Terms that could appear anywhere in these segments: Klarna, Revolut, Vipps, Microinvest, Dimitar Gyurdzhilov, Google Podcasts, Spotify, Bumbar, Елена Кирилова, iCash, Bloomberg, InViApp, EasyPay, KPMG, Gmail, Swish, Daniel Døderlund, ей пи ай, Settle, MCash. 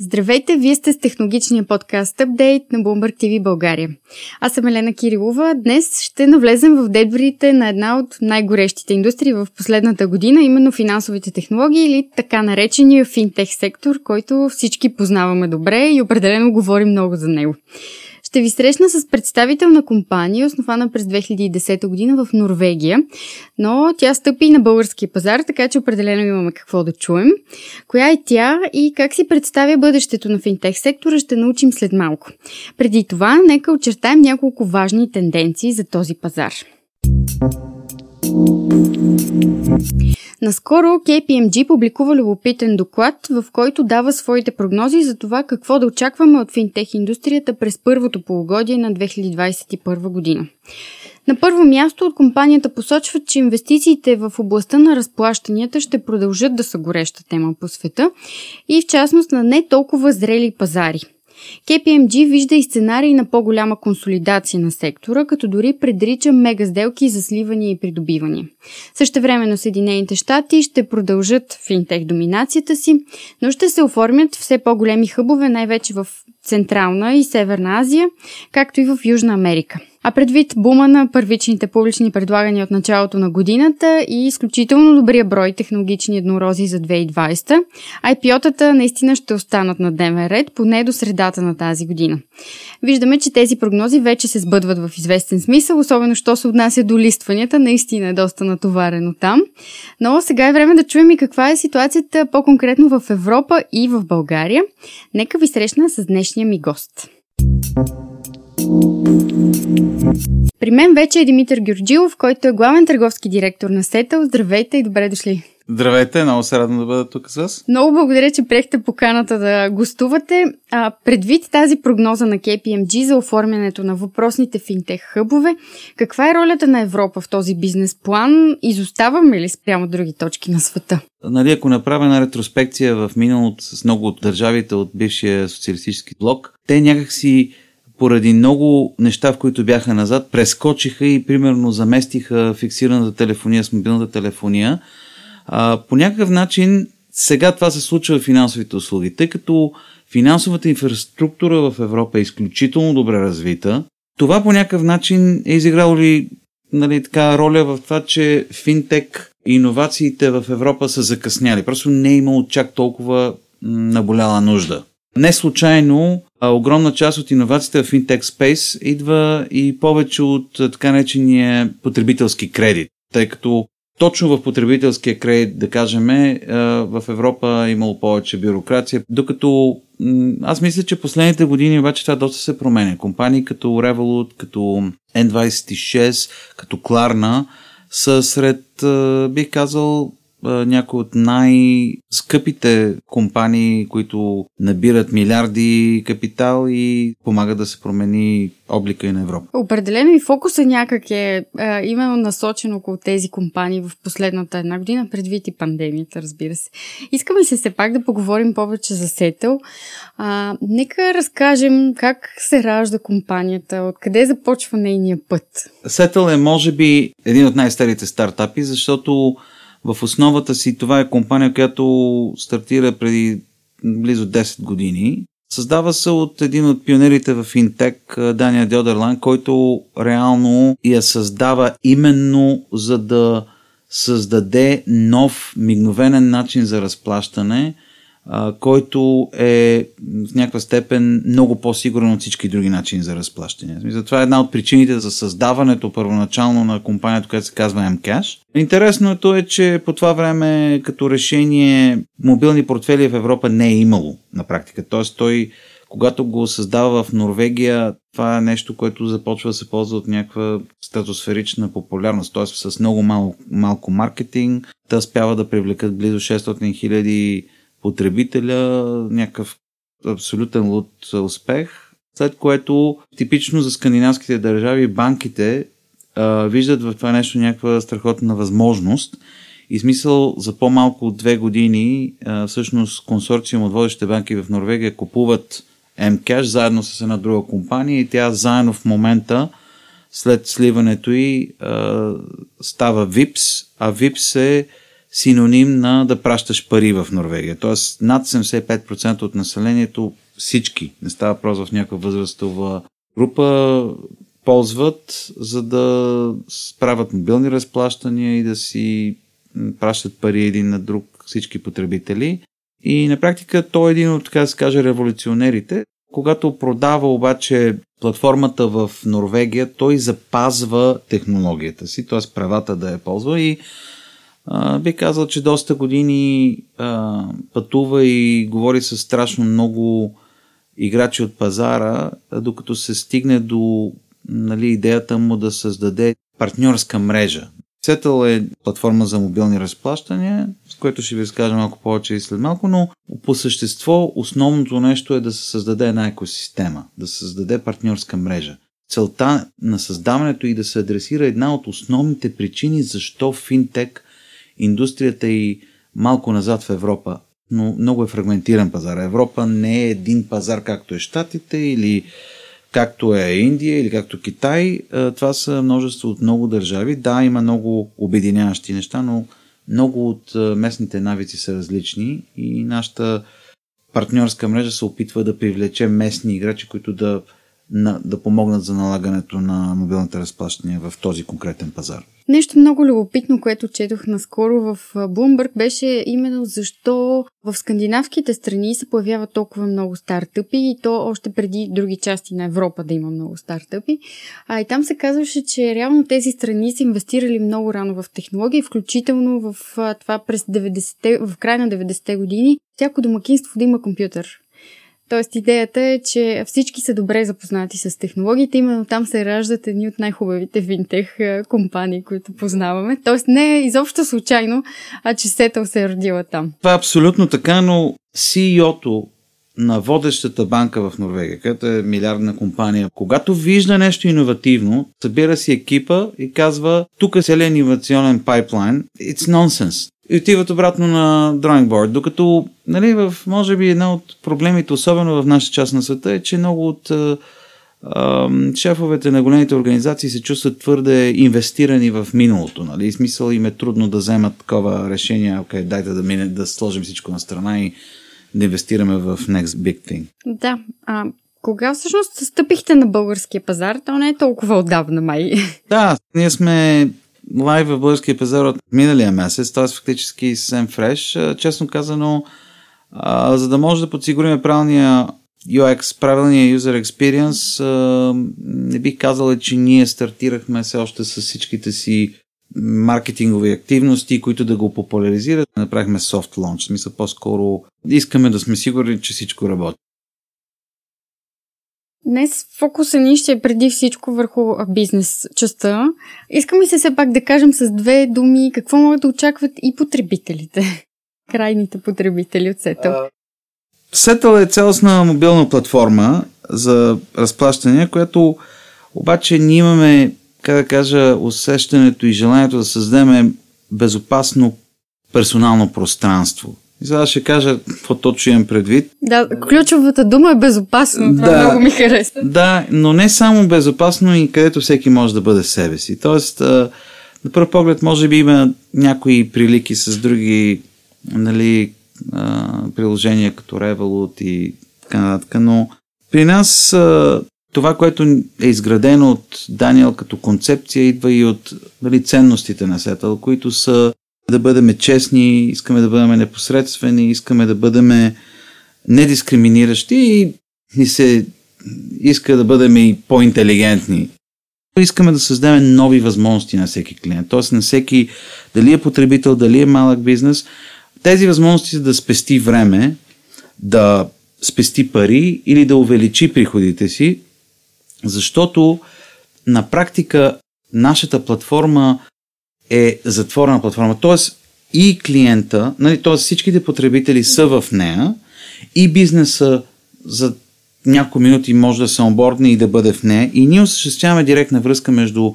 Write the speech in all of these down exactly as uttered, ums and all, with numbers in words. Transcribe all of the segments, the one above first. Здравейте, вие сте с технологичния подкаст Апдейт на Bumbar ти ви България. Аз съм Елена Кирилова. Днес ще навлезем в дебрите на една от най-горещите индустрии в последната година, именно финансовите технологии или така наречения финтех сектор, който всички познаваме добре и определено говорим много за него. Ще ви срещна с представител на компания, основана през две хиляди и десета година в Норвегия, но тя стъпи и на български пазар, така че определено имаме какво да чуем. Коя е тя и как си представя бъдещето на финтех сектора, ще научим след малко. Преди това, нека очертаем няколко важни тенденции за този пазар. Наскоро кей пи ем джи публикува любопитен доклад, в който дава своите прогнози за това какво да очакваме от финтех индустрията през първото полугодие на две хиляди двадесет и първа година. На първо място от компанията посочват, че инвестициите в областта на разплащанията ще продължат да са гореща тема по света и в частност на не толкова зрели пазари. кей пи ем джи вижда и сценарий на по-голяма консолидация на сектора, като дори предрича мега сделки за сливания и придобивания. Същевременно Съединените щати ще продължат финтех доминацията си, но ще се оформят все по-големи хъбове, най-вече в Централна и Северна Азия, както и в Южна Америка. А предвид бума на първичните публични предлагания от началото на годината и изключително добрия брой технологични еднорози за две хиляди и двадесета, ай пи о-тата наистина ще останат на дневен ред, поне до средата на тази година. Виждаме, че тези прогнози вече се сбъдват в известен смисъл, особено що се отнася до листванията, наистина е доста натоварено там. Но сега е време да чуем и каква е ситуацията по-конкретно в Европа и в България. Нека ви срещна с днешния ми гост. При мен вече е Димитър Гюрджилов, който е главен търговски директор на Settle. Здравейте и добре дошли! Здравейте, много се радвам да бъда тук с вас. Много благодаря, че приехте поканата да гостувате. А, предвид тази прогноза на кей пи ем джи за оформянето на въпросните финтех хъбове, каква е ролята на Европа в този бизнес план? Изоставаме ли спрямо други точки на света? Нали, ако направя една ретроспекция в миналото с много от държавите от бившия социалистически блок, те някакси поради много неща, в които бяха назад, прескочиха и примерно заместиха фиксираната телефония с мобилната телефония. А, по някакъв начин сега това се случва в финансовите услуги, тъй като финансовата инфраструктура в Европа е изключително добре развита. Това по някакъв начин е изиграло ли, нали, така роля в това, че финтек иновациите в Европа са закъсняли. Просто не е имало чак толкова наболяла нужда. Не случайно а, огромна част от иновациите в FinTech Space идва и повече от така наречения потребителски кредит, тъй като точно в потребителския кредит, да кажем, а, в Европа е имало повече бюрокрация, докато м- аз мисля, че последните години обаче това доста се променя. Компании като Revolut, като ен двадесет и шест, като Klarna са сред, а, бих казал, някои от най-скъпите компании, които набират милиарди капитал и помагат да се промени облика и на Европа. Определено и фокуса някак е а, именно насочен около тези компании в последната една година, предвид и пандемията, разбира се. Искаме се все пак да поговорим повече за Settle. А, нека разкажем как се ражда компанията, откъде започва нейния път. Settle е може би един от най-старите стартапи, защото в основата си това е компания, която стартира преди близо десет години. Създава се от един от пионерите в финтек, Daniel Døderlund, който реално я създава именно за да създаде нов мигновен начин за разплащане, който е в някаква степен много по-сигурен от всички други начини за разплащане. Това е една от причините за създаването първоначално на компанията, която се казва MCash. Интересното е, че по това време като решение мобилни портфели в Европа не е имало на практика. Т.е. той, когато го създава в Норвегия, това е нещо, което започва да се ползва от някаква стратосферична популярност. Т.е. с много малко, малко маркетинг, те успява да привлекат близо шестстотин хиляди потребителя, някакъв абсолютен луд успех, след което типично за скандинавските държави банките а, виждат в това нещо някаква страхотна възможност и смисъл за по-малко от две години а, всъщност консорциум от водещите банки в Норвегия купуват MCash заедно с една друга компания и тя заедно в момента след сливането и а, става Vipps, а Vipps е синоним на да пращаш пари в Норвегия. Тоест над седемдесет и пет процента от населението, всички, не става въпрос в някаква възрастова група, ползват, за да правят мобилни разплащания и да си пращат пари един на друг всички потребители. И на практика той е един от, така да се каже, революционерите. Когато продава обаче платформата в Норвегия, той запазва технологията си, т.е. правата да я ползва и а, би казал, че доста години а, пътува и говори с страшно много играчи от пазара, а, докато се стигне до, нали, идеята му да създаде партньорска мрежа. Settle е платформа за мобилни разплащания, с което ще ви разкажа малко повече и след малко, но по същество основното нещо е да се създаде една екосистема, да се създаде партньорска мрежа. Целта на създаването и да се адресира една от основните причини защо финтек индустрията е малко назад в Европа, но много е фрагментиран пазар. Европа не е един пазар, както е Щатите или както е Индия или както Китай. Това са множество от много държави. Да, има много обединяващи неща, но много от местните навици са различни и нашата партньорска мрежа се опитва да привлече местни играчи, които да, на, да помогнат за налагането на мобилните разплащания в този конкретен пазар. Нещо много любопитно, което четох наскоро в Bloomberg, беше именно защо в скандинавските страни се появяват толкова много стартъпи и то още преди други части на Европа да има много стартъпи. А и там се казваше, че реално тези страни са инвестирали много рано в технологии, включително в това през деветдесетте, в края на деветдесетте години, всяко домакинство да има компютър. Тоест идеята е, че всички са добре запознати с технологиите, именно там се раждат едни от най-хубавите финтех компании, които познаваме. Тоест не е изобщо случайно, а че Settle се е родила там. Това е абсолютно така, но Си И О-то на водещата банка в Норвегия, която е милиардна компания, когато вижда нещо иновативно, събира си екипа и казва, тук е целият иновационен пайплайн, it's nonsense. И отиват обратно на drawing board, докато, нали, в, може би една от проблемите, особено в нашата част на света, е, че много от а, а, шефовете на големите организации се чувстват твърде инвестирани в миналото. Нали? И смисъл им е трудно да вземат такова решение, окей, дайте да, мине, да сложим всичко на страна и да инвестираме в next big thing. Да, а кога всъщност стъпихте на българския пазар? То не е толкова отдавна, май. Да, ние сме лайв в българския пазар от миналия месец, т.е. фактически съвсем фреш. Честно казано, а, за да може да подсигурим правилния Ю Екс, правилния user experience, а, не бих казал, че ние стартирахме все още с всичките си маркетингови активности, които да го популяризират. Направихме soft launch, в смисъл по-скоро искаме да сме сигурни, че всичко работи. Днес фокуса ни ще е преди всичко върху бизнес частта. Искам и се все пак да кажем с две думи какво могат да очакват и потребителите, крайните потребители от Settle. Settle е цялостна мобилна платформа за разплащане, която обаче ние имаме, как да кажа, усещането и желанието да създадем безопасно персонално пространство. И сега ще кажа какво точно имам предвид. Да, ключовата дума е безопасно. Това да, много ми харесва. Да, но не само безопасно и където всеки може да бъде себе си. Тоест, на пръв поглед може би има някои прилики с други, нали, приложения като Revolut и така нататък, но при нас това, което е изградено от Даниел като концепция, идва и от, нали, ценностите на Settle, които са да бъдем честни, искаме да бъдем непосредствени, искаме да бъдем недискриминиращи и ни се иска да бъдем и по-интелигентни. Искаме да създадем нови възможности на всеки клиент, т.е. на всеки, дали е потребител, дали е малък бизнес. Тези възможности са да спести време, да спести пари или да увеличи приходите си, защото на практика нашата платформа е затворена платформа. Тоест и клиента, нали, т.е. всичките потребители са в нея и бизнеса за няколко минути може да се онбордне и да бъде в нея. И ние осъществяваме директна връзка между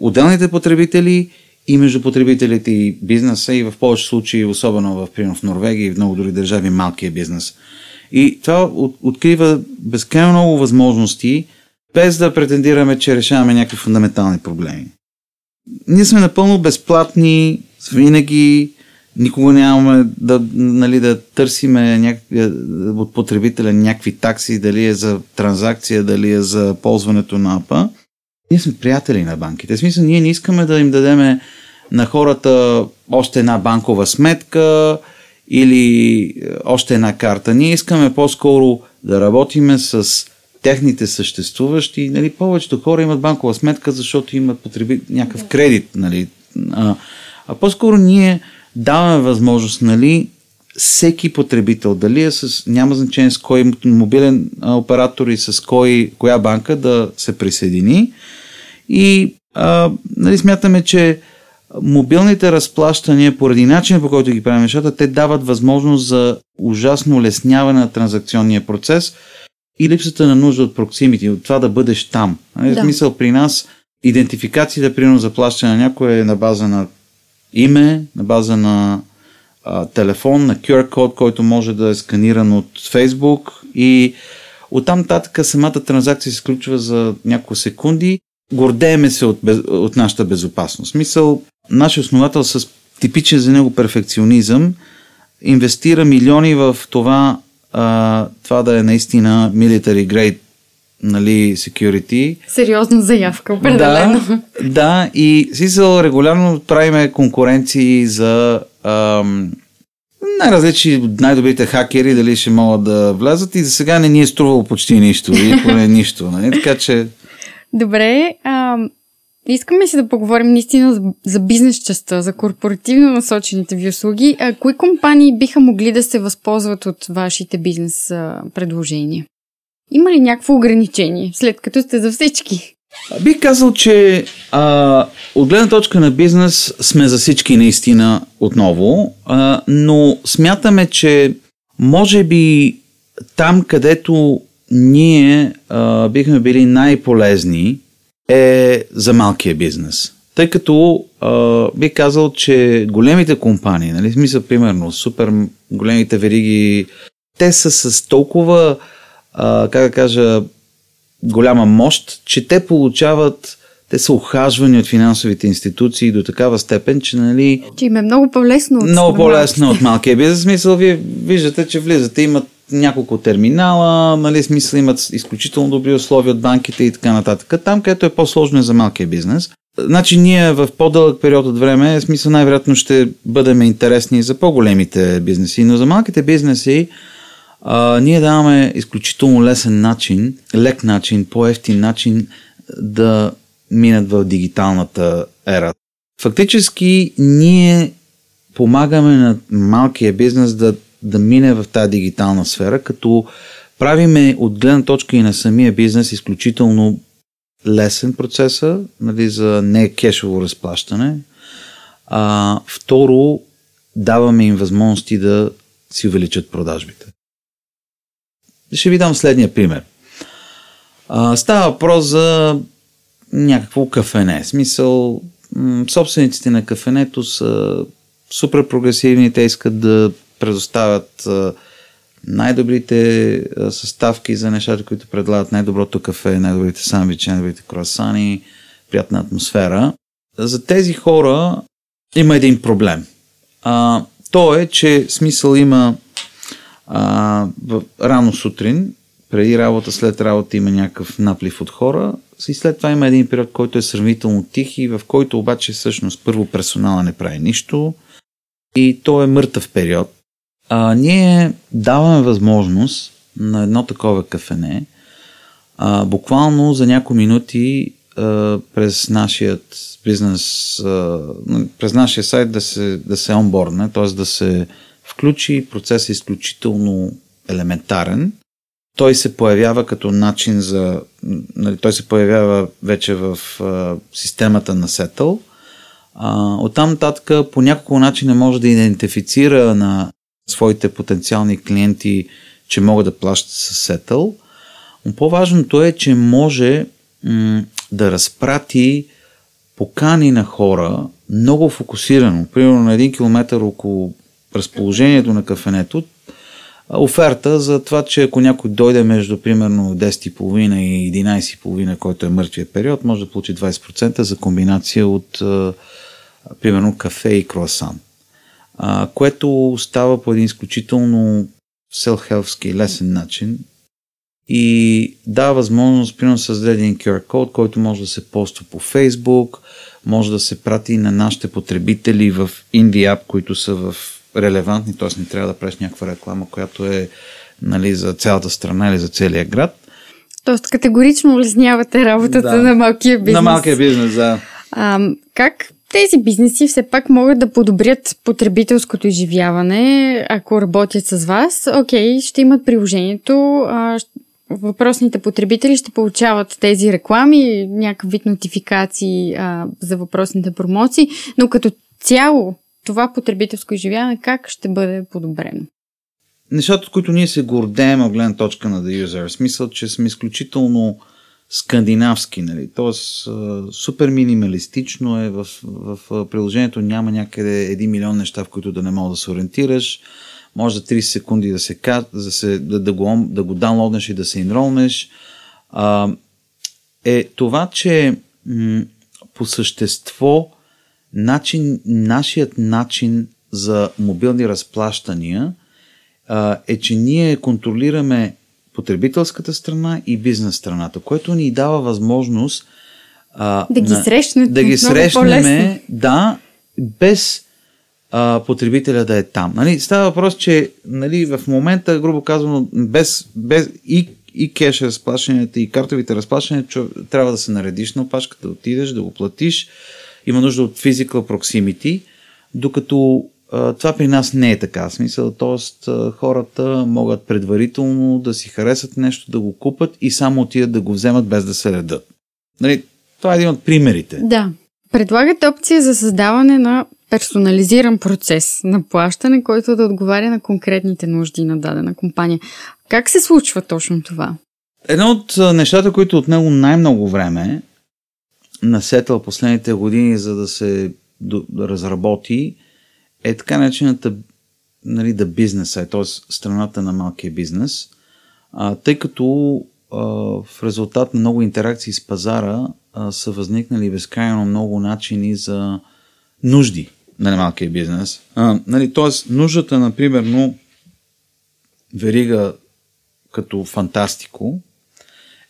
отделните потребители и между потребителите и бизнеса и в повече случаи, особено в, примерно, в Норвегия и в много други държави, малкия бизнес. И това открива безкрайно много възможности. без да претендираме, че решаваме някакви фундаментални проблеми. Ние сме напълно безплатни, винаги никога нямаме да, нали, да търсиме няк... от потребителя някакви такси, дали е за транзакция, дали е за ползването на апа. Ние сме приятели на банките. В смисъл, ние не искаме да им дадем на хората още една банкова сметка или още една карта. Ние искаме по-скоро да работиме с техните съществуващи. Нали, повечето хора имат банкова сметка, защото имат потреби... някакъв кредит. Нали. А, а по-скоро ние даваме възможност, нали, всеки потребител, дали е с, няма значение с кой мобилен оператор и с кой, коя банка да се присъедини. И а, нали, смятаме, че мобилните разплащания, поради начина, по който ги правим нещата, те дават възможност за ужасно улесняване на транзакционния процес и липсата на нужда от проксимити, от това да бъдеш там. Нали? Да. В мисъл, при нас идентификацията, примерно за плащане на някой е на база на име, на база на а, телефон, на кю ар код, който може да е сканиран от Facebook, и оттам татък самата транзакция се включва за няколко секунди. Гордееме се от, без, от нашата безопасност. Мисъл, нашият основател с типичен за него перфекционизъм инвестира милиони в това, а, това да е наистина military grade, нали, security. Сериозна заявка, определено. Да, да, и Сисъл регулярно правиме конкуренции за ам, най-различни, най-добрите хакери, дали ще могат да влязат, и за сега не ни е струвало почти нищо, или поне нищо, нали? Така че... Добре, ам... искаме си да поговорим наистина за бизнес частта, за корпоративно насочените ви услуги. А кои компании биха могли да се възползват от вашите бизнес предложения? Има ли някакво ограничение, след като сте за всички? Бих казал, че а, от гледна точка на бизнес сме за всички наистина отново, а, но смятаме, че може би там, където ние а, бихме били най-полезни, е за малкия бизнес. Тъй като а, бих казал, че големите компании, нали, смисъл, примерно, супер големите вериги, те са с толкова, а, как да кажа, голяма мощ, че те получават, те са ухажвани от финансовите институции до такава степен, че, нали... Че им е много по-лесно от... Много по-лесно от малкия бизнес. Смисъл, вие виждате, че влизате, имат няколко терминала, нали, смисъл, имат изключително добри условия от банките и така нататък. Там, където е по-сложно, е за малкия бизнес. Значи ние в по-дълъг период от време, смисъл, най-вероятно ще бъдем интересни за по-големите бизнеси, но за малките бизнеси а, ние даваме изключително лесен начин, лек начин, по-ефтин начин да минат в дигиталната ера. Фактически ние помагаме на малкия бизнес да да мине в тази дигитална сфера, като правиме от гледна точка и на самия бизнес изключително лесен процеса, нали, за не кешово разплащане. А, второ, даваме им възможности да си увеличат продажбите. Ще ви дам следния пример. А, става въпрос за някакво кафене. В смисъл, м- собствениците на кафенето са супер прогресивни, те искат да предоставят най-добрите съставки за нещата, които предлагат, най-доброто кафе, най-добрите сандвичи, най-добрите круасани, приятна атмосфера. За тези хора има един проблем. А, то е, че смисъл има а, рано сутрин, преди работа, след работа има някакъв наплив от хора, и след това има един период, който е сравнително тих и в който обаче всъщност първо персонала не прави нищо и то е мъртъв период. А, ние даваме възможност на едно такова кафене а, буквално за няколко минути а, през нашият бизнес, а, през нашия сайт да се, да се онбордне, т.е. да се включи. Процес е изключително елементарен. Той се появява като начин за... Нали, той се появява вече в а, системата на Settle. А, оттам нататък по няколко начина може да идентифицира на своите потенциални клиенти, че могат да плащат с Settle. Но по-важното е, че може м- да разпрати покани на хора много фокусирано. Примерно на един километър около разположението на кафенето оферта за това, че ако някой дойде между примерно десет и половина и единайсет и половина, който е мъртвия период, може да получи двайсет процента за комбинация от примерно кафе и круасан. Което става по един изключително self-helpски лесен начин и дава възможност, примерно, да създаде един кю ар код, който може да се поства по Facebook, може да се прати на нашите потребители в InViApp, които са в релевантни, т.е. не трябва да правиш някаква реклама, която е, нали, за цялата страна или за целия град. Тоест категорично улеснявате работата да. на малкия бизнес. На малкия бизнес, да. А, как тези бизнеси все пак могат да подобрят потребителското изживяване, ако работят с вас? Окей, ще имат приложението, а, въпросните потребители ще получават тези реклами, някакъв вид нотификации а, за въпросните промоции, но като цяло това потребителско изживяване как ще бъде подобрено? Нещата, от които ние се гордеем от гледна точка на The User, в смисъл, че сме изключително скандинавски, нали? Тоест супер минималистично е, в, в приложението няма някъде един милион неща, в които да не мога да се ориентираш, може за трийсет секунди да, се, да, се, да, да го, да го даунлоднеш и да се инролнеш. А, е това, че м- по същество начин, нашият начин за мобилни разплащания а, е, че ние контролираме потребителската страна и бизнес страната, което ни дава възможност а, да, ги срещнете, да ги срещнем, да, без а, потребителя да е там. Нали, става въпрос, че, нали, в момента, грубо казано, без, без и, и кеш разплащанията, и картовите разплащания, трябва да се наредиш на опашката, да отидеш, да го платиш. Има нужда от physical proximity, докато това при нас не е така. Смисъл, т.е. хората могат предварително да си харесат нещо, да го купат и само отидат да го вземат без да се редат. Нали, това е един от примерите. Да. Предлагат опция за създаване на персонализиран процес на плащане, който да отговаря на конкретните нужди на дадена компания. Как се случва точно това? Едно от нещата, които отнело най-много време на Settle последните години, за да се разработи, е така начината, нали, да бизнеса, т.е. страната на малкия бизнес, а, тъй като а, в резултат на много интеракции с пазара а, са възникнали безкрайно много начини за нужди на малкия бизнес. А, нали, т.е. нуждата, например, но верига като фантастико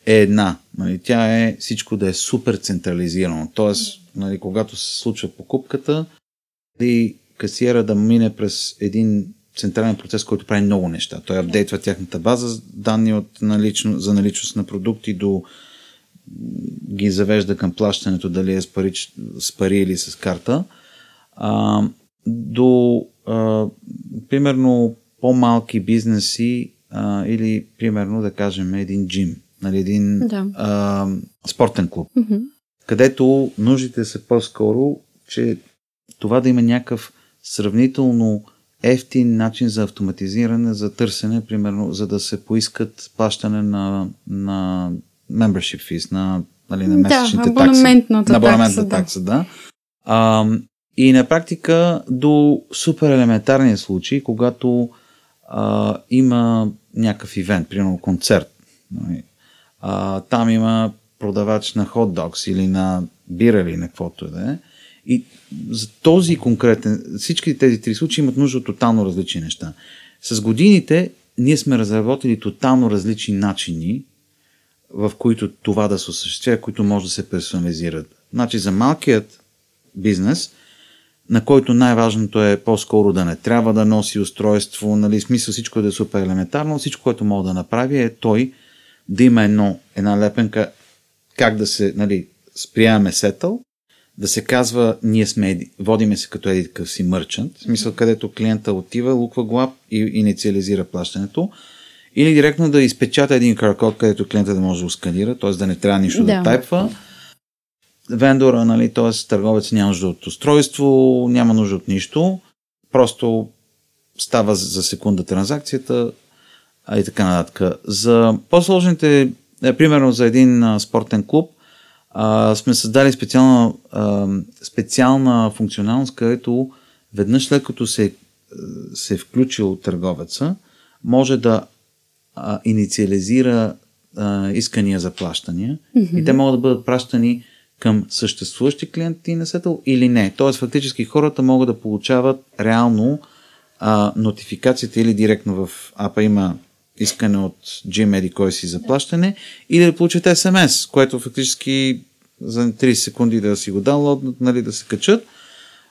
е една. Нали, тя е всичко да е супер централизирано. Т.е. нали, когато се случва покупката, и касиера да мине през един централен процес, който прави много неща. Той апдейтва тяхната база данни от налично, за наличност на продукти, до ги завежда към плащането, дали е с пари, с пари или с карта. А, до а, примерно по-малки бизнеси а, или примерно да кажем един джим, нали, един да. а, спортен клуб, mm-hmm. където нуждите са по-скоро, че това да има някакъв сравнително ефтин начин за автоматизиране, за търсене, примерно, за да се поискат плащане на, на membership fees, на, нали, на месечните да, такси. Абонаментната на абонаментната такса, да. да. А, и на практика до супер елементарния случай, когато а, има някакъв ивент, примерно концерт. А, там има продавач на hot dogs или на бира или на каквото да е. И за този конкретен, всички тези три случаи имат нужда от тотално различни неща. С годините ние сме разработили тотално различни начини, в които това да се осъществява, които може да се персонализират. Значи за малкият бизнес, на който най-важното е по-скоро да не трябва да носи устройство, нали, смисъл всичко да е супер елементарно, всичко, което мога да направи е той да има едно, една лепенка как да се, нали, сприяме Settle, да се казва, ние сме, водиме се като един такъв си мърчант, в смисъл където клиента отива, луква глаб и инициализира плащането, или директно да изпечата един кю ар код, където клиента да може да го сканира, т.е. да не трябва нищо да, да тайпва. Вендора, нали, т.е. търговец няма нужда от устройство, няма нужда от нищо, просто става за секунда транзакцията и така нататък. За по-сложните, примерно за един спортен клуб, Uh, сме създали специална, uh, специална функционалност, където веднъж след като се, се е включил търговеца, може да а, инициализира а, искания за плащания, mm-hmm. и те могат да бъдат пращани към съществуващи клиенти на Settle или не. Тоест фактически хората могат да получават реално а, нотификацията или директно в АПА има искане от Gmail и кой си за плащане, или да получат ес ем ес, което фактически за трийсет секунди да си го даунлоднат, нали, да се качат,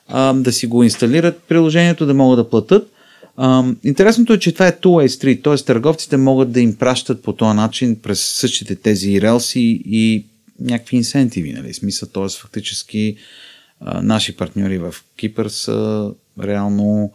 а, да си го инсталират приложението, да могат да платят. Uh, интересното е, че това е two-way street, т.е. търговците могат да им пращат по този начин през същите тези релси и някакви инсентиви, нали, смисъл, т.е. фактически uh, наши партньори в Кипър са реално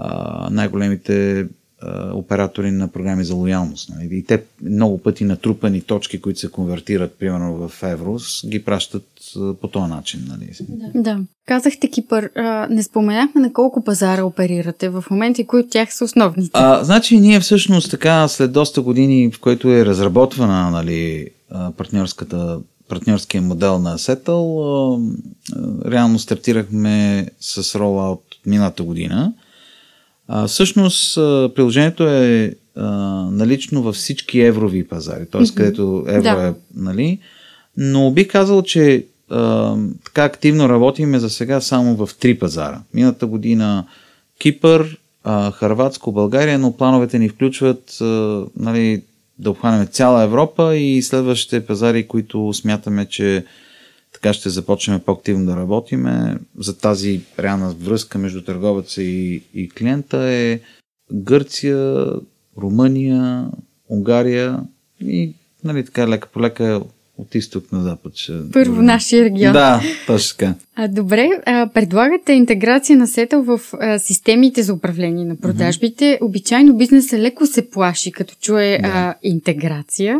uh, най-големите uh, оператори на програми за лоялност, нали, и те много пъти натрупани точки, които се конвертират примерно в еврос, ги пращат uh, по този начин, нали. Да, да. Казахте Кипър, а, не споменахме на колко пазара оперирате в моменти, кои от тях са основните. А, значи ние всъщност така след доста години, в което е разработвана, нали, партньорската, партньорския модел на Settle, а, реално стартирахме с рола от миналата година. А, всъщност а, приложението е а, налично във всички еврови пазари, т.е. Mm-hmm. където евро да. е, нали, но бих казал, че Uh, така активно работиме за сега само в три пазара. Мината година Кипър, uh, Хърватско, България, но плановете ни включват uh, нали, да обхванем цяла Европа и следващите пазари, които смятаме, че така ще започнем по-активно да работиме. За тази реална връзка между търговеца и, и клиента е Гърция, Румъния, Унгария и, нали, така лека по лека от изток на запад. Ще... Първо нашия регион. Да, точно така. А, добре, а, предлагате интеграция на Settle в а, системите за управление на продажбите. Mm-hmm. Обичайно бизнесът леко се плаши, като чуе да. а, интеграция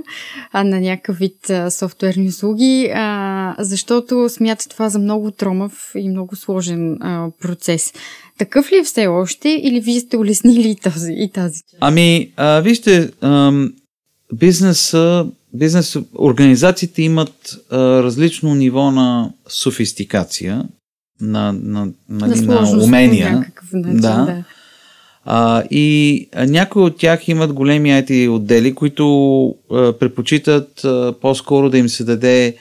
а, на някакъв вид а, софтуерни услуги, а, защото смята това за много тромав и много сложен а, процес. Такъв ли е все още или вие сте улеснили и този, и тази? Ами, а, вижте, ам, бизнесът Бизнес организациите имат а, различно ниво на софистикация, на, на, на, на, на умения. Някакъв начин, да. Да. А, и а, някои от тях имат големи ай ти отдели, които а, предпочитат а, по-скоро да им се даде,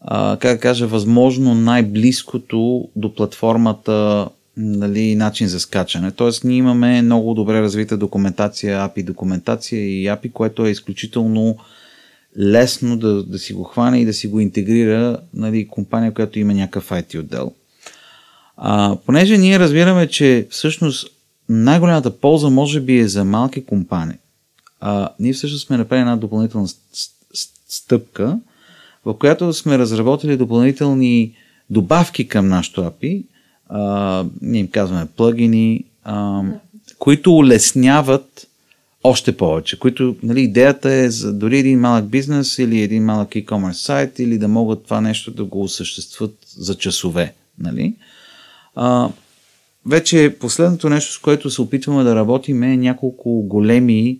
а, как да кажа, възможно най-близкото до платформата, нали, начин за скачане. Тоест ние имаме много добре развита документация, ей пи ай документация и ей пи ай, което е изключително лесно да, да си го хване и да си го интегрира, нали, компания, която има някакъв ай ти отдел. А, понеже ние разбираме, че всъщност най-голямата полза може би е за малки компании, а, ние всъщност сме направили една допълнителна стъпка, в която сме разработили допълнителни добавки към нашото ей пи ай, а, ние им казваме плагини, а, които улесняват още повече, които, нали, идеята е за дори един малък бизнес или един малък e-commerce сайт, или да могат това нещо да го осъществят за часове. Нали? А, вече последното нещо, с което се опитваме да работим, е няколко големи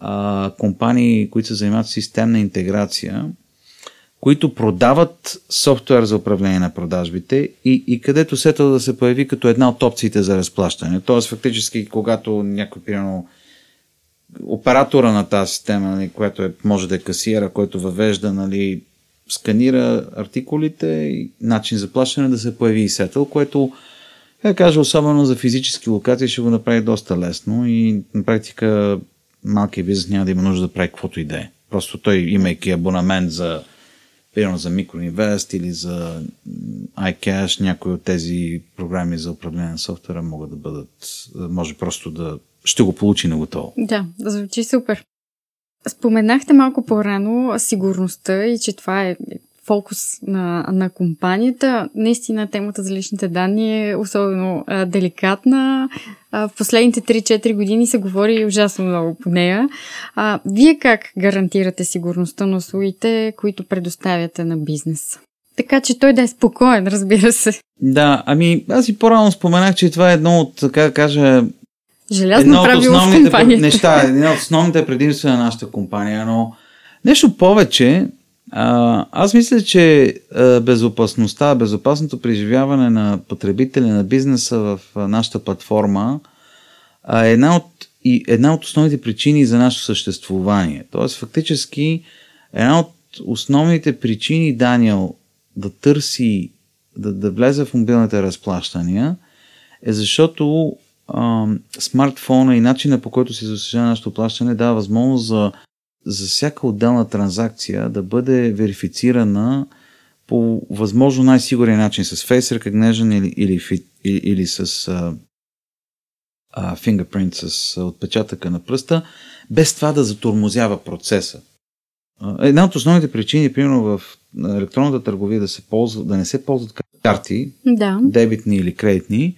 а, компании, които се занимават с системна интеграция, които продават софтуер за управление на продажбите и, и където Settle да се появи като една от опциите за разплащане. Тоест фактически, когато някой, примерно, оператора на тази система, нали, която е, може да е касиера, който въвежда, нали, сканира артикулите и начин за плащане, да се появи и Settle, което, да кажа, особено за физически локации ще го направи доста лесно и на практика малкият бизнес няма да има нужда да прави каквото и да е. Просто той, имайки абонамент за, примерно, за Microinvest или за iCash, някои от тези програми за управление на софтуера могат да бъдат, може просто да ще го получи на готово. Да, да звучи супер. Споменахте малко по-рано сигурността и че това е фокус на, на компанията. Наистина темата за личните данни е особено а, деликатна. А, в последните три-четири години се говори ужасно много по нея. А, вие как гарантирате сигурността на услугите, които предоставяте на бизнеса? Така че той да е спокоен, разбира се. Да, ами аз и по-рано споменах, че това е едно от, така да кажа, Желязно правило в компанията. Неща, една от основните предимства на нашата компания, но нещо повече, а, аз мисля, че а, безопасността, безопасното преживяване на потребителя, на бизнеса в а, нашата платформа а, е една от и една от основните причини за нашето съществувание. Тоест, фактически, една от основните причини Даниел да търси, да, да влезе в мобилните разплащания, е защото а, смартфона и начина, по който се осъществява нашето плащане, дава възможност за, за всяка отделна транзакция да бъде верифицирана по възможно най-сигурен начин с Face Recognition или, или, или, или с а, а, fingerprint, с а, отпечатъка на пръста, без това да затормозява процеса. Една от основните причини, примерно в електронната търговия да се ползва, да не се ползват карти, да. дебитни или кредитни,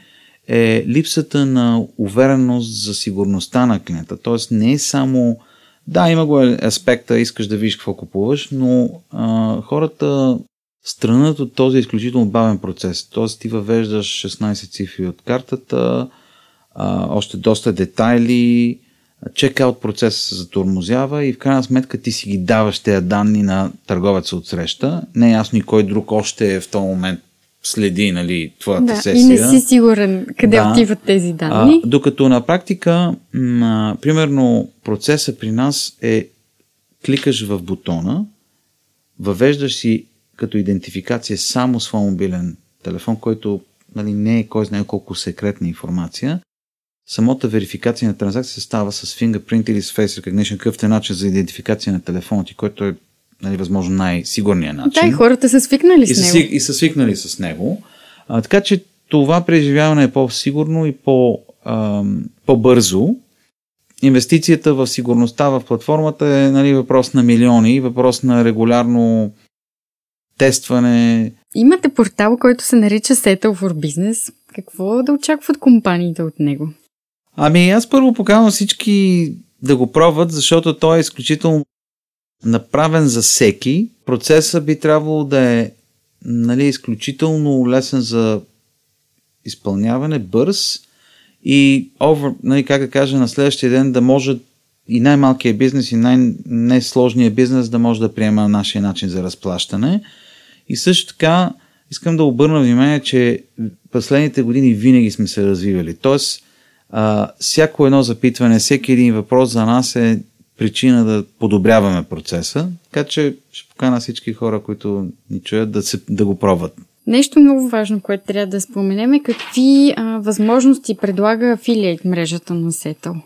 е липсата на увереност за сигурността на клиента. Тоест не е само, да, има го аспекта, искаш да видиш какво купуваш, но а, хората странат от този изключително бавен процес. Тоест ти въвеждаш шестнайсет цифри от картата, а, още доста детайли, чек-аут процесът се затормозява и в крайна сметка ти си ги даваш тези данни на търговеца от среща. Не е ясно и кой друг още е в този момент следи, нали, твоята да, сесия. Да, и не си сигурен къде да. отиват тези данни. А, докато на практика, м- примерно, процесът при нас е кликаш в бутона, въвеждаш си като идентификация само своя мобилен телефон, който, нали, не е кой знае колко секретна информация. Самата верификация на транзакция става с fingerprint или с face recognition, какъвто е начин за идентификация на телефона ти, който е, нали, възможно най-сигурният начин. Да, и хората са свикнали и с него. И са свикнали с него. А, така че това преживяване е по-сигурно и по, ам, по-бързо. Инвестицията в сигурността в платформата е, нали, въпрос на милиони, въпрос на регулярно тестване. Имате портал, който се нарича Settle for Business. Какво да очакват компаниите от него? Ами аз първо поканвам всички да го пробват, защото той е изключително направен за всеки. Процесът би трябвало да е, нали, изключително лесен за изпълняване, бърз и over, нали, как да кажа, на следващия ден да може и най-малкият бизнес, и най-несложният бизнес да може да приема нашия начин за разплащане. И също така искам да обърна внимание, че последните години винаги сме се развивали. Тоест, а, всяко едно запитване, всеки един въпрос за нас е причина да подобряваме процеса. Така че ще покана всички хора, които ни чуят, да, се, да го пробват. Нещо много важно, което трябва да споменем, е какви а, възможности предлага афилиейт мрежата на Settle.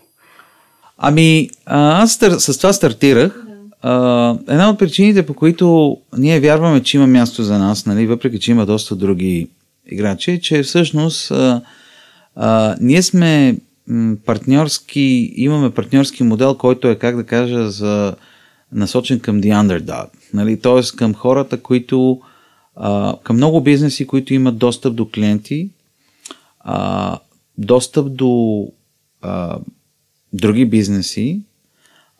Ами, а, аз стър, с това стартирах. Uh, една от причините, по които ние вярваме, че има място за нас, нали, въпреки че има доста други играчи, е, че всъщност uh, uh, ние сме партньорски, имаме партньорски модел, който е, как да кажа, за, насочен към the underdog, нали, т.е. към хората, които, uh, към много бизнеси, които имат достъп до клиенти, uh, достъп до uh, други бизнеси,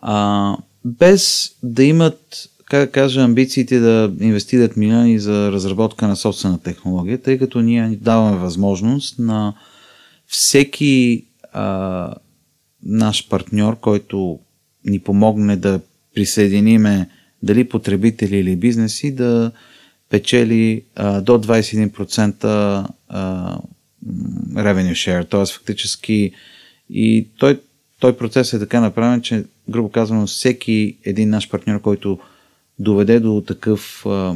uh, без да имат, как да кажа, амбициите да инвестират милиони за разработка на собствена технология, тъй като ние даваме възможност на всеки а, наш партньор, който ни помогне да присъединиме дали потребители или бизнеси, да печели а, до двайсет и един процента а, revenue share, т.е. фактически и той Той процес е така направен, че, грубо казано, всеки един наш партньор, който доведе до такъв а,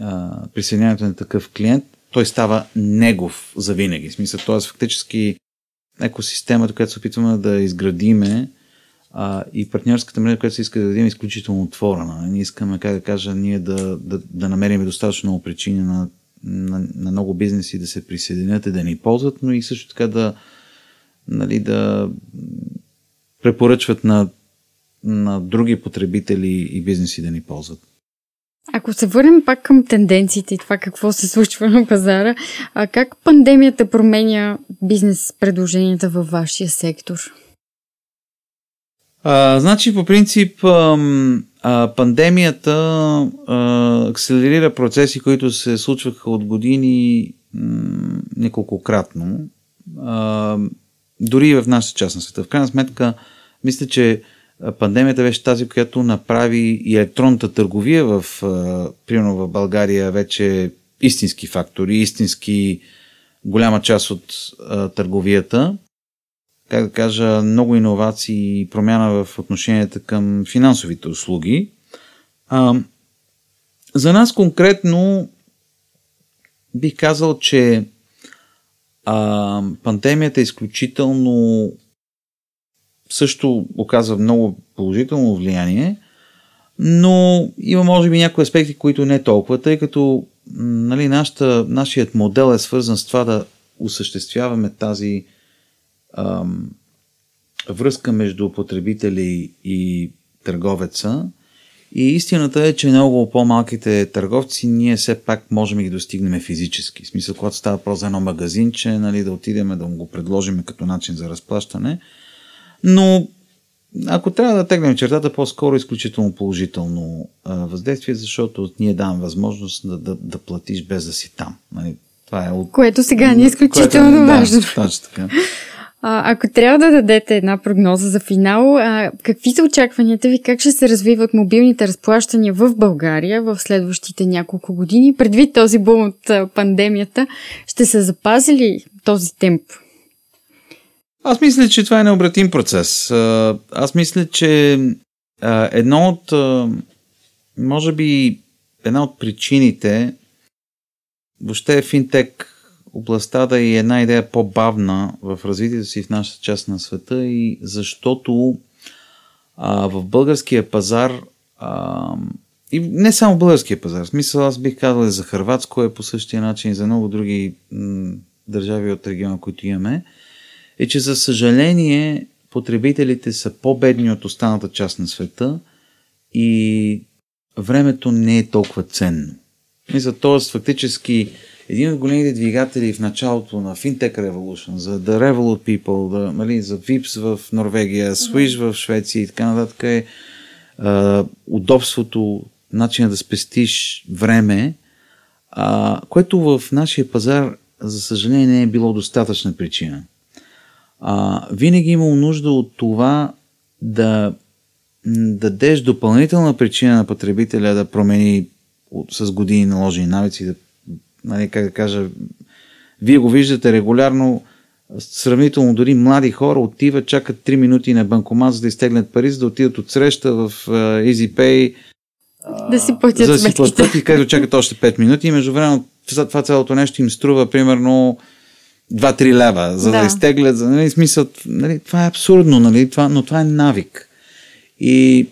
а, присъединяването на такъв клиент, той става негов завинаги. В смисъл, т.е. фактически екосистемата, която се опитваме да изградиме, а, и партньорската мрежа, която се иска да дадем, е изключително отворена. Ние искаме, как да кажа, ние да, да, да намерим достатъчно много причини на, на, на много бизнеси да се присъединят и да ни ползват, но и също така да, нали, да препоръчват на, на други потребители и бизнеси да ни ползват. Ако се върнем пак към тенденциите и това какво се случва на пазара, а как пандемията променя бизнес предложенията във вашия сектор? А, значи, по принцип, ам, а, пандемията а, акселерира процеси, които се случваха от години м- неколкократно. А, Дори и в нашата част на света. В крайна сметка, мисля, че пандемията беше тази, която направи и електронната търговия в, примерно в България, вече истински фактори, истински голяма част от а, търговията. как да кажа, много иновации и промяна в отношенията към финансовите услуги. А, за нас конкретно бих казал, че а, пандемията е изключително също оказва много положително влияние, но има може би някои аспекти, които не толкова, тъй като нали, нашата, нашият модел е свързан с това да осъществяваме тази ам, връзка между потребители и търговеца. И истината е, че много по-малките търговци ние все пак можем да ги достигнем физически. В смисъл, когато става въпрос за едно магазинче, нали, да отидем да го предложим като начин за разплащане. Но ако трябва да тегнем чертата, по-скоро изключително положително а, въздействие, защото ние давам възможност да, да, да платиш без да си там. Нали, това е от... Което сега не е изключително което... важно. Да, точно така. А, ако трябва да дадете една прогноза за финал, а, какви са очакванията ви, как ще се развиват мобилните разплащания в България в следващите няколко години? Предвид този бум от а, пандемията, ще се запази ли този темп? Аз мисля, че това е необратим процес. Аз мисля, че едно от, може би, една от причините въобще е финтек областта да е една идея по-бавна в развитието си в нашата част на света и защото в българския пазар и не само българския пазар, в смисъл аз бих казал и за Хърватско е по същия начин и за много други държави от региона, които имаме, е, че за съжаление потребителите са по-бедни от останалата част на света и времето не е толкова ценно. Мисля, т.е. фактически един от големите двигатели в началото на FinTech Revolution, за The Revolut People, да, нали, за Vipps в Норвегия, Swish в Швеция и така нататък е, е удобството, начина да спестиш време, е, което в нашия пазар, за съжаление, не е било достатъчна причина. А, винаги имало нужда от това да, да дадеш допълнителна причина на потребителя да промени с години наложени навици. Да, нали, как да кажа, вие го виждате регулярно, сравнително дори млади хора отиват, чакат три минути на банкомат, за да изтеглят пари, за да отидат от среща в uh, EasyPay. Да си платят за да си платят и където чакат още пет минути и между време това цялото нещо им струва примерно два-три лева, за да, да изтеглят. За, нали, смисъл, нали, това е абсурдно, нали, това, но това е навик. И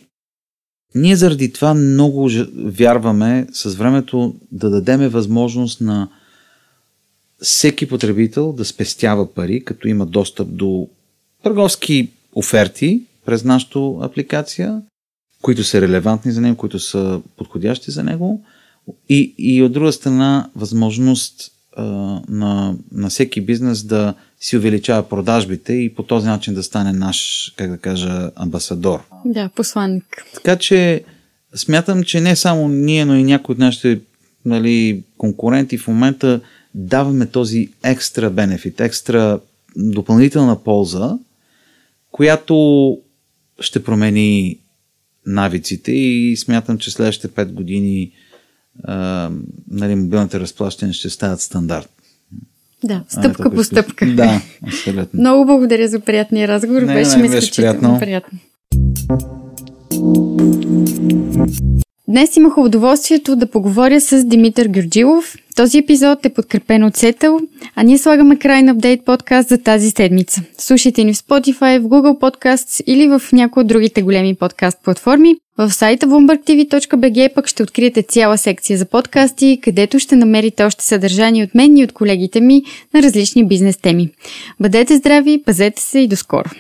ние заради това много вярваме с времето да дадеме възможност на всеки потребител да спестява пари, като има достъп до търговски оферти през нашата апликация, които са релевантни за него, които са подходящи за него. И, и от друга страна възможност На, на всеки бизнес да си увеличава продажбите и по този начин да стане наш, как да кажа, амбасадор. Да, посланник. Така че смятам, че не само ние, но и някои от нашите нали, конкуренти в момента даваме този екстра бенефит, екстра допълнителна полза, която ще промени навиците и смятам, че следващите пет години Uh, нали, мобилните разплащания ще стават стандарт. Да, стъпка а, по стъпка. Да, абсолютно. Много благодаря за приятния разговор. Не, беше ми изключително приятно. приятно. Днес имах удоволствието да поговоря с Димитър Гюрджилов. Този епизод е подкрепен от Settle, а ние слагаме край на апдейт подкаст за тази седмица. Слушайте ни в Spotify, в Google Podcasts или в някои от другите големи подкаст платформи. В сайта бумбър ти ви точка би джи пък ще откриете цяла секция за подкасти, където ще намерите още съдържание от мен и от колегите ми на различни бизнес теми. Бъдете здрави, пазете се и до скоро!